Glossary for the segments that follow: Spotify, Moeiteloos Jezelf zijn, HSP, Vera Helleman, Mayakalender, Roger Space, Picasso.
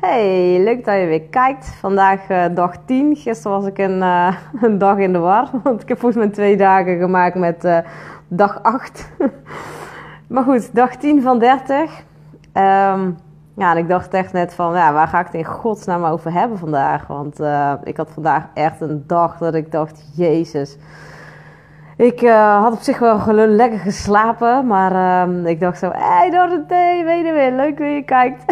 Hey, leuk dat je weer kijkt. Vandaag dag 10. Gisteren was ik een dag in de war. Want ik heb volgens mij 2 dagen gemaakt met dag 8. Maar goed, dag 10 van 30. En ik dacht echt net van, ja, waar ga ik het in godsnaam over hebben vandaag? Want ik had vandaag echt een dag dat ik dacht, Jezus. Ik had op zich wel lekker geslapen. Maar ik dacht zo, hey Dorothee, weet je weer, leuk dat je kijkt.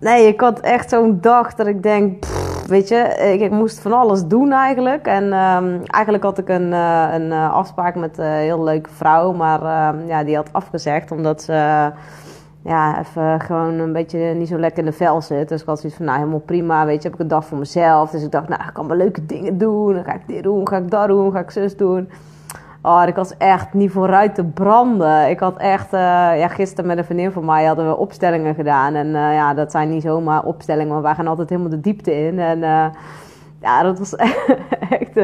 Nee, ik had echt zo'n dag dat ik denk, weet je, ik moest van alles doen eigenlijk. En eigenlijk had ik een afspraak met een heel leuke vrouw, maar die had afgezegd omdat ze even gewoon een beetje niet zo lekker in de vel zit. Dus ik had zoiets van, nou helemaal prima, weet je, heb ik een dag voor mezelf. Dus ik dacht, nou ik kan wel leuke dingen doen, dan ga ik dit doen, ga ik dat doen, ga ik zus doen. Oh, ik was echt niet vooruit te branden. Ik had echt, gisteren met een vriendin van mij hadden we opstellingen gedaan. En dat zijn niet zomaar opstellingen, maar wij gaan altijd helemaal de diepte in. En dat was echt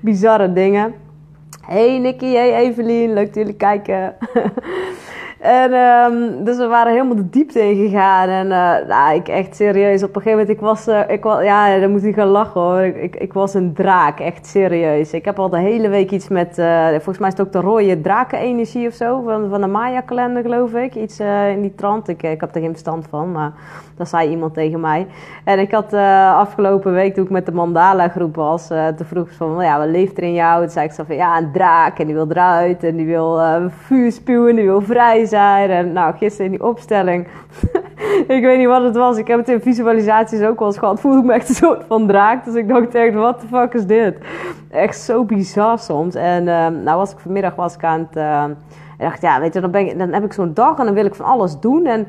bizarre dingen. Hey Nicky, hey Evelien, leuk dat jullie kijken. En dus we waren helemaal de diepte in gegaan. En ik echt serieus, op een gegeven moment, daar moet ik gaan lachen hoor. Ik was een draak, echt serieus. Ik heb al de hele week iets met, volgens mij is het ook de rode drakenenergie of zo, van de Mayakalender geloof ik. Iets in die trant, ik heb er geen verstand van, maar dat zei iemand tegen mij. En ik had afgelopen week, toen ik met de mandala groep was, te vroeg van, wat leeft er in jou? Toen zei ik zo van, een draak en die wil eruit en die wil vuur spuwen, die wil vrij zijn. En nou, gisteren in die opstelling, ik weet niet wat het was. Ik heb het in visualisaties ook wel eens gehad. Voelde ik me echt een soort van draak. Dus ik dacht echt, what the fuck is dit? Echt zo bizar soms. En vanmiddag was ik aan het... en dacht, weet je, dan heb ik zo'n dag en dan wil ik van alles doen. En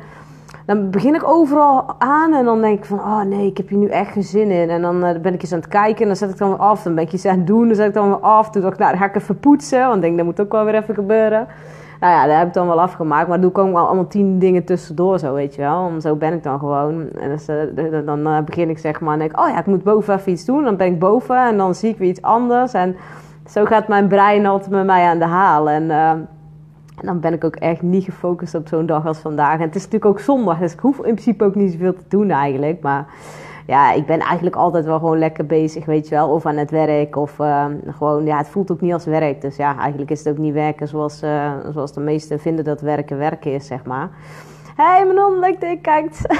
dan begin ik overal aan en dan denk ik van, oh nee, ik heb hier nu echt geen zin in. En dan ben ik eens aan het kijken en dan zet ik dan weer af. Dan ben ik iets aan het doen, dan zet ik dan weer af. Toen dacht ik, dan ga ik even poetsen. Want ik denk, dat moet ook wel weer even gebeuren. Nou ja, dat heb ik dan wel afgemaakt. Maar doe ik ook wel allemaal 10 dingen tussendoor zo, weet je wel. Zo ben ik dan gewoon. En dus, dan begin ik zeg maar en denk ik, ik moet boven even iets doen. Dan ben ik boven en dan zie ik weer iets anders. En zo gaat mijn brein altijd met mij aan de haal. En... en dan ben ik ook echt niet gefocust op zo'n dag als vandaag. En het is natuurlijk ook zondag, dus ik hoef in principe ook niet zoveel te doen eigenlijk. Maar ja, ik ben eigenlijk altijd wel gewoon lekker bezig, weet je wel. Of aan het werk, of gewoon, het voelt ook niet als werk. Dus ja, eigenlijk is het ook niet werken zoals de meesten vinden dat werken is, zeg maar. Hey Manon, leuk dat je kijkt.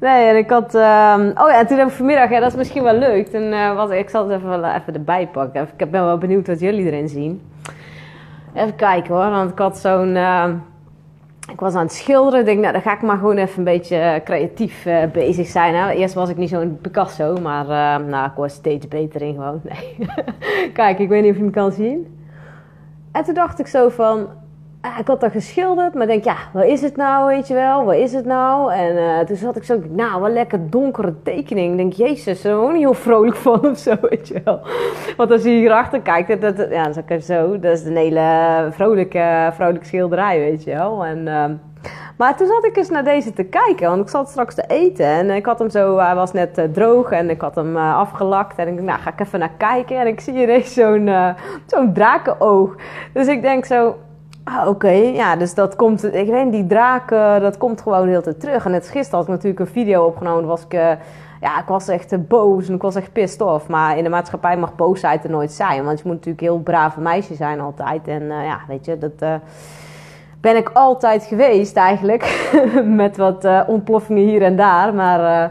Nee, en ik had... toen heb ik vanmiddag, dat is misschien wel leuk. Toen, ik zal het even erbij pakken. Ik ben wel benieuwd wat jullie erin zien. Even kijken hoor, want ik had zo'n... ik was aan het schilderen. Ik denk, dan ga ik maar gewoon even een beetje creatief bezig zijn. Hè. Eerst was ik niet zo'n Picasso, maar ik was steeds beter in gewoon. Nee. Kijk, ik weet niet of je hem kan zien. En toen dacht ik zo van... ik had dat geschilderd, maar denk, wat is het nou, weet je wel? Wat is het nou? En toen zat ik zo, wat lekker donkere tekening. Ik denk, jezus, daar ben ik ook niet heel vrolijk van of zo, weet je wel. Want als je hierachter kijkt, dat is een hele vrolijke schilderij, weet je wel. En, maar toen zat ik eens naar deze te kijken, want ik zat straks te eten. En ik had hem zo, hij was net droog en ik had hem afgelakt. En ik dacht, ga ik even naar kijken. En ik zie ineens zo'n drakenoog. Dus ik denk zo... dus dat komt... Ik weet, die draak, dat komt gewoon de hele tijd terug. En net gisteren had ik natuurlijk een video opgenomen. Was ik, ik was echt boos en ik was echt pissed off. Maar in de maatschappij mag boosheid er nooit zijn. Want je moet natuurlijk heel braaf meisje zijn altijd. En weet je, dat ben ik altijd geweest eigenlijk. Met wat ontploffingen hier en daar. Maar...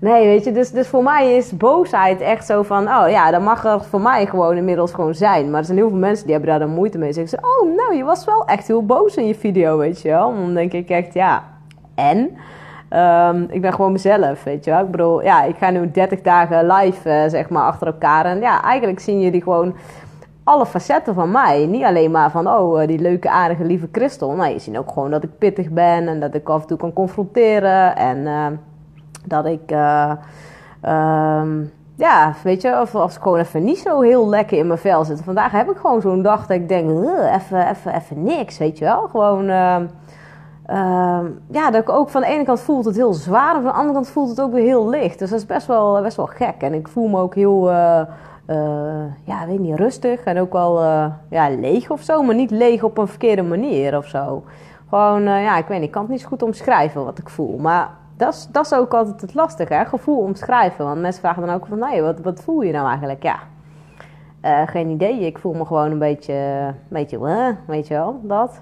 nee, weet je, dus voor mij is boosheid echt zo van... dat mag er voor mij gewoon inmiddels gewoon zijn. Maar er zijn heel veel mensen die hebben daar dan moeite mee. Zeggen ze, je was wel echt heel boos in je video, weet je wel. Dan denk ik echt, en? Ik ben gewoon mezelf, weet je wel. Ik bedoel, ik ga nu 30 dagen live, zeg maar, achter elkaar. En eigenlijk zien jullie gewoon... alle facetten van mij. Niet alleen maar van, die leuke, aardige, lieve Christel. Maar je ziet ook gewoon dat ik pittig ben... en dat ik af en toe kan confronteren en... dat ik, weet je, of als ik gewoon even niet zo heel lekker in mijn vel zit. Vandaag heb ik gewoon zo'n dag dat ik denk, even niks, weet je wel. Gewoon, dat ik ook van de ene kant voelt het heel zwaar... en van de andere kant voelt het ook weer heel licht. Dus dat is best wel gek. En ik voel me ook heel, weet niet, rustig en ook wel leeg of zo. Maar niet leeg op een verkeerde manier of zo. Gewoon, ik weet niet, ik kan het niet zo goed omschrijven wat ik voel. Maar dat is ook altijd het lastige, hè? Gevoel omschrijven. Want mensen vragen dan ook van, nee, wat voel je nou eigenlijk? Ja, geen idee. Ik voel me gewoon een beetje weet je wel, dat.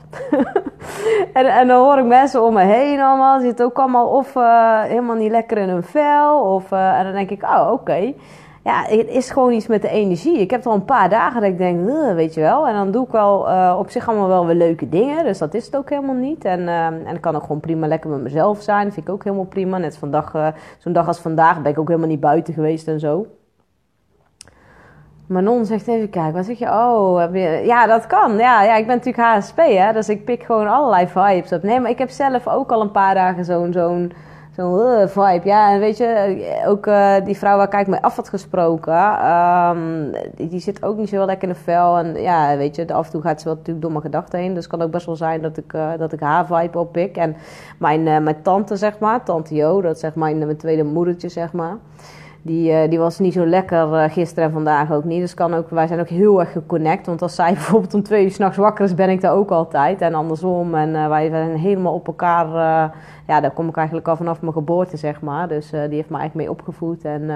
en dan hoor ik mensen om me heen allemaal. Ze zitten ook allemaal of helemaal niet lekker in hun vel. En dan denk ik, oh, oké. Ja, het is gewoon iets met de energie. Ik heb al een paar dagen dat ik denk, weet je wel. En dan doe ik wel op zich allemaal wel weer leuke dingen. Dus dat is het ook helemaal niet. En ik kan ook gewoon prima lekker met mezelf zijn. Dat vind ik ook helemaal prima. Net zo'n dag als vandaag ben ik ook helemaal niet buiten geweest en zo. Manon zegt even, kijk, wat zeg je? Oh, heb je... ja, dat kan. Ja, ik ben natuurlijk HSP, hè. Dus ik pik gewoon allerlei vibes op. Nee, maar ik heb zelf ook al een paar dagen zo'n vibe, ja. En weet je, ook die vrouw waar ik mee af had gesproken, die zit ook niet zo heel lekker in de vel. En ja, weet je, af en toe gaat ze wel natuurlijk domme gedachten heen. Dus het kan ook best wel zijn dat ik haar vibe oppik. En mijn tante, zeg maar, tante Jo, dat is zeg maar mijn tweede moedertje, zeg maar. Die was niet zo lekker gisteren en vandaag ook niet. Dus wij zijn ook heel erg geconnect. Want als zij bijvoorbeeld om 2:00 s'nachts wakker is, ben ik daar ook altijd. En andersom. En wij zijn helemaal op elkaar. Daar kom ik eigenlijk al vanaf mijn geboorte, zeg maar. Dus die heeft me eigenlijk mee opgevoed. En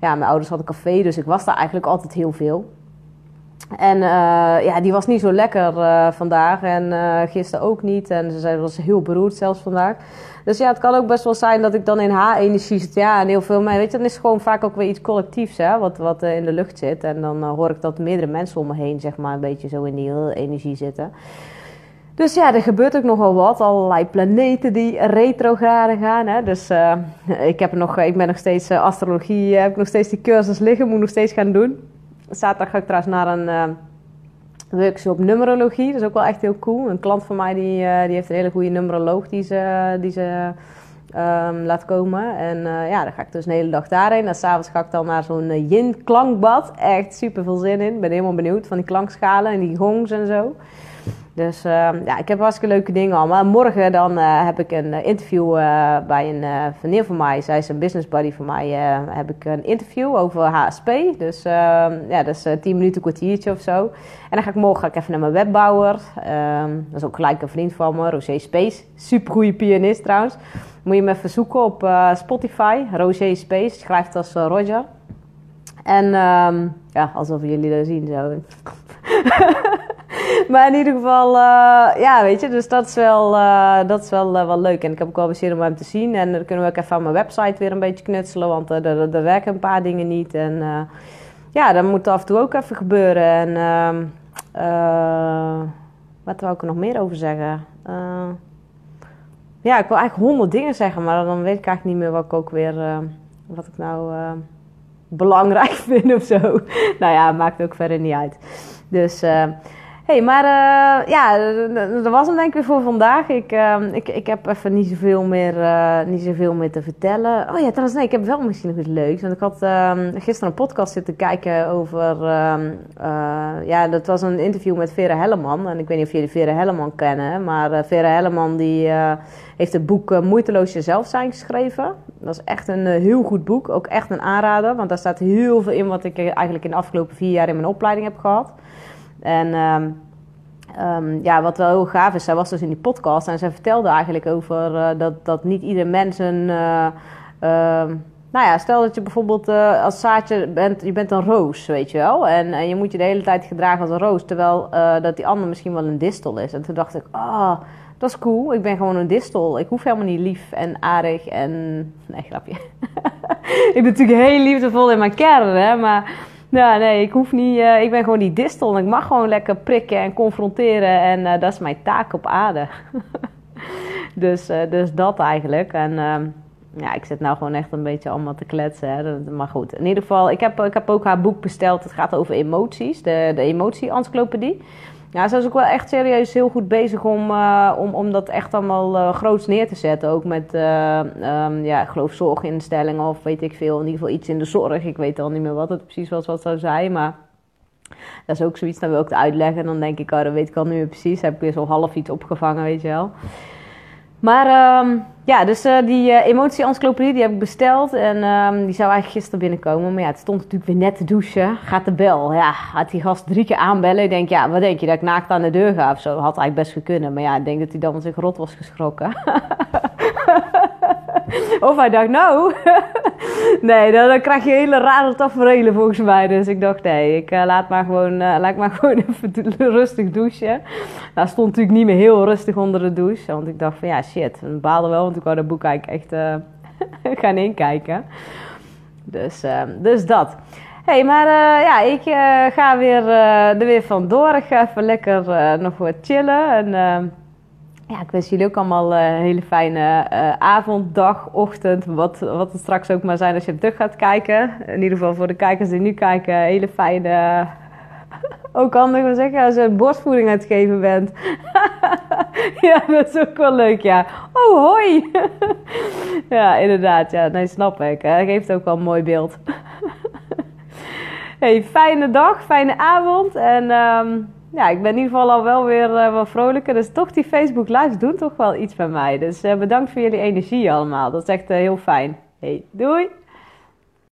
mijn ouders hadden café, dus ik was daar eigenlijk altijd heel veel. En die was niet zo lekker vandaag en gisteren ook niet. En ze was heel beroerd zelfs vandaag. Dus ja, het kan ook best wel zijn dat ik dan in haar energie zit. Ja, en heel veel. Maar weet je, dan is het gewoon vaak ook weer iets collectiefs, hè, wat in de lucht zit. En dan hoor ik dat meerdere mensen om me heen, zeg maar, een beetje zo in die energie zitten. Dus ja, er gebeurt ook nogal wat. Allerlei planeten die retrograde gaan. Hè? Dus ik ben nog steeds astrologie. Heb ik nog steeds die cursus liggen. Moet nog steeds gaan doen. Zaterdag ga ik trouwens naar een workshop numerologie. Dat is ook wel echt heel cool. Een klant van mij die heeft een hele goede numeroloog die ze laat komen. En dan ga ik dus een hele dag daarheen. En 's avonds ga ik dan naar zo'n yin-klankbad. Echt super veel zin in. Ik ben helemaal benieuwd van die klankschalen en die gongs en zo. Dus ik heb hartstikke leuke dingen allemaal. En morgen dan heb ik een interview bij een vriendin van mij. Zij is een business buddy van mij. Heb ik een interview over HSP. Dus dat is 10 minuten, kwartiertje of zo. En dan ga ik morgen even naar mijn webbouwer. Dat is ook gelijk een vriend van me, Roger Space. Super goede pianist trouwens. Moet je hem even zoeken op Spotify. Roger Space, schrijft als Roger. En alsof jullie dat zien zo. Maar in ieder geval, weet je, dus dat is wel leuk. En ik heb ook wel zin om hem te zien. En dan kunnen we ook even aan mijn website weer een beetje knutselen. Want er werken een paar dingen niet. En dat moet af en toe ook even gebeuren. En wat wou ik er nog meer over zeggen? Ik wil eigenlijk 100 dingen zeggen. Maar dan weet ik eigenlijk niet meer wat ik ook weer... wat ik nou belangrijk vind of zo. Nou ja, maakt ook verder niet uit. Dus... dat was hem denk ik weer voor vandaag. Ik heb even niet zoveel meer te vertellen. Oh ja, trouwens, nee, ik heb wel misschien nog iets leuks. Want ik had gisteren een podcast zitten kijken over... dat was een interview met Vera Helleman. En ik weet niet of jullie Vera Helleman kennen. Maar Vera Helleman die heeft het boek Moeiteloos Jezelf zijn geschreven. Dat is echt een heel goed boek. Ook echt een aanrader. Want daar staat heel veel in wat ik eigenlijk in de afgelopen 4 jaar in mijn opleiding heb gehad. En wat wel heel gaaf is, zij was dus in die podcast en zij vertelde eigenlijk over dat niet ieder mens een... stel dat je bijvoorbeeld als zaadje bent, je bent een roos, weet je wel. En je moet je de hele tijd gedragen als een roos, terwijl dat die ander misschien wel een distel is. En toen dacht ik, dat is cool, ik ben gewoon een distel. Ik hoef helemaal niet lief en aardig en... Nee, grapje. Ik ben natuurlijk heel liefdevol in mijn kern, hè, maar... Ja, nee, ik hoef niet. Ik ben gewoon die distel en ik mag gewoon lekker prikken en confronteren. En dat is mijn taak op aarde. Dus dat eigenlijk. En ik zit nou gewoon echt een beetje allemaal te kletsen. Hè. Maar goed, in ieder geval, ik heb ook haar boek besteld. Het gaat over emoties, de emotie-encyclopedie. Ja, ze is ook wel echt serieus heel goed bezig om dat echt allemaal groots neer te zetten. Ook met, ik geloof zorginstellingen of weet ik veel. In ieder geval iets in de zorg. Ik weet al niet meer wat het precies was wat ze zei, maar... Dat is ook zoiets, dan wil ik het uitleggen. En dan denk ik, dat weet ik al niet meer precies. Heb ik weer zo'n half iets opgevangen, weet je wel. Maar ja, dus die emotie-encyclopedie die heb ik besteld. En die zou eigenlijk gisteren binnenkomen. Maar ja, het stond natuurlijk weer net te douchen. Gaat de bel. Ja, had die gast 3 keer aanbellen. Ik denk, ja, wat denk je? Dat ik naakt aan de deur ga of zo? Had eigenlijk best gekund. Maar ja, ik denk dat hij dan zich rot was geschrokken. Of hij dacht, nou... nee, dan krijg je hele rare taferelen volgens mij. Dus ik dacht, nee, ik laat maar gewoon even rustig douchen. Nou, stond natuurlijk niet meer heel rustig onder de douche. Want ik dacht van, ja, shit, ik baalde wel. Want ik wou dat boek eigenlijk echt gaan inkijken. Dus dat. Hey, maar ja, ik ga er weer vandoor. Ik ga even lekker nog wat chillen. En ja, ik wens jullie ook allemaal een hele fijne avond, dag, ochtend. Wat het straks ook maar zijn als je het terug gaat kijken. In ieder geval voor de kijkers die nu kijken, hele fijne... ook handig om te zeggen, als je borstvoeding aan het geven bent. Ja, dat is ook wel leuk, ja. Oh, hoi! Ja, inderdaad. Ja, nee, snap ik. Hè. Dat geeft ook wel een mooi beeld. Hey, fijne dag, fijne avond. En... ja, ik ben in ieder geval al wel weer wat vrolijker. Dus toch die Facebook Lives doen toch wel iets bij mij. Dus bedankt voor jullie energie allemaal. Dat is echt heel fijn. Hey, doei!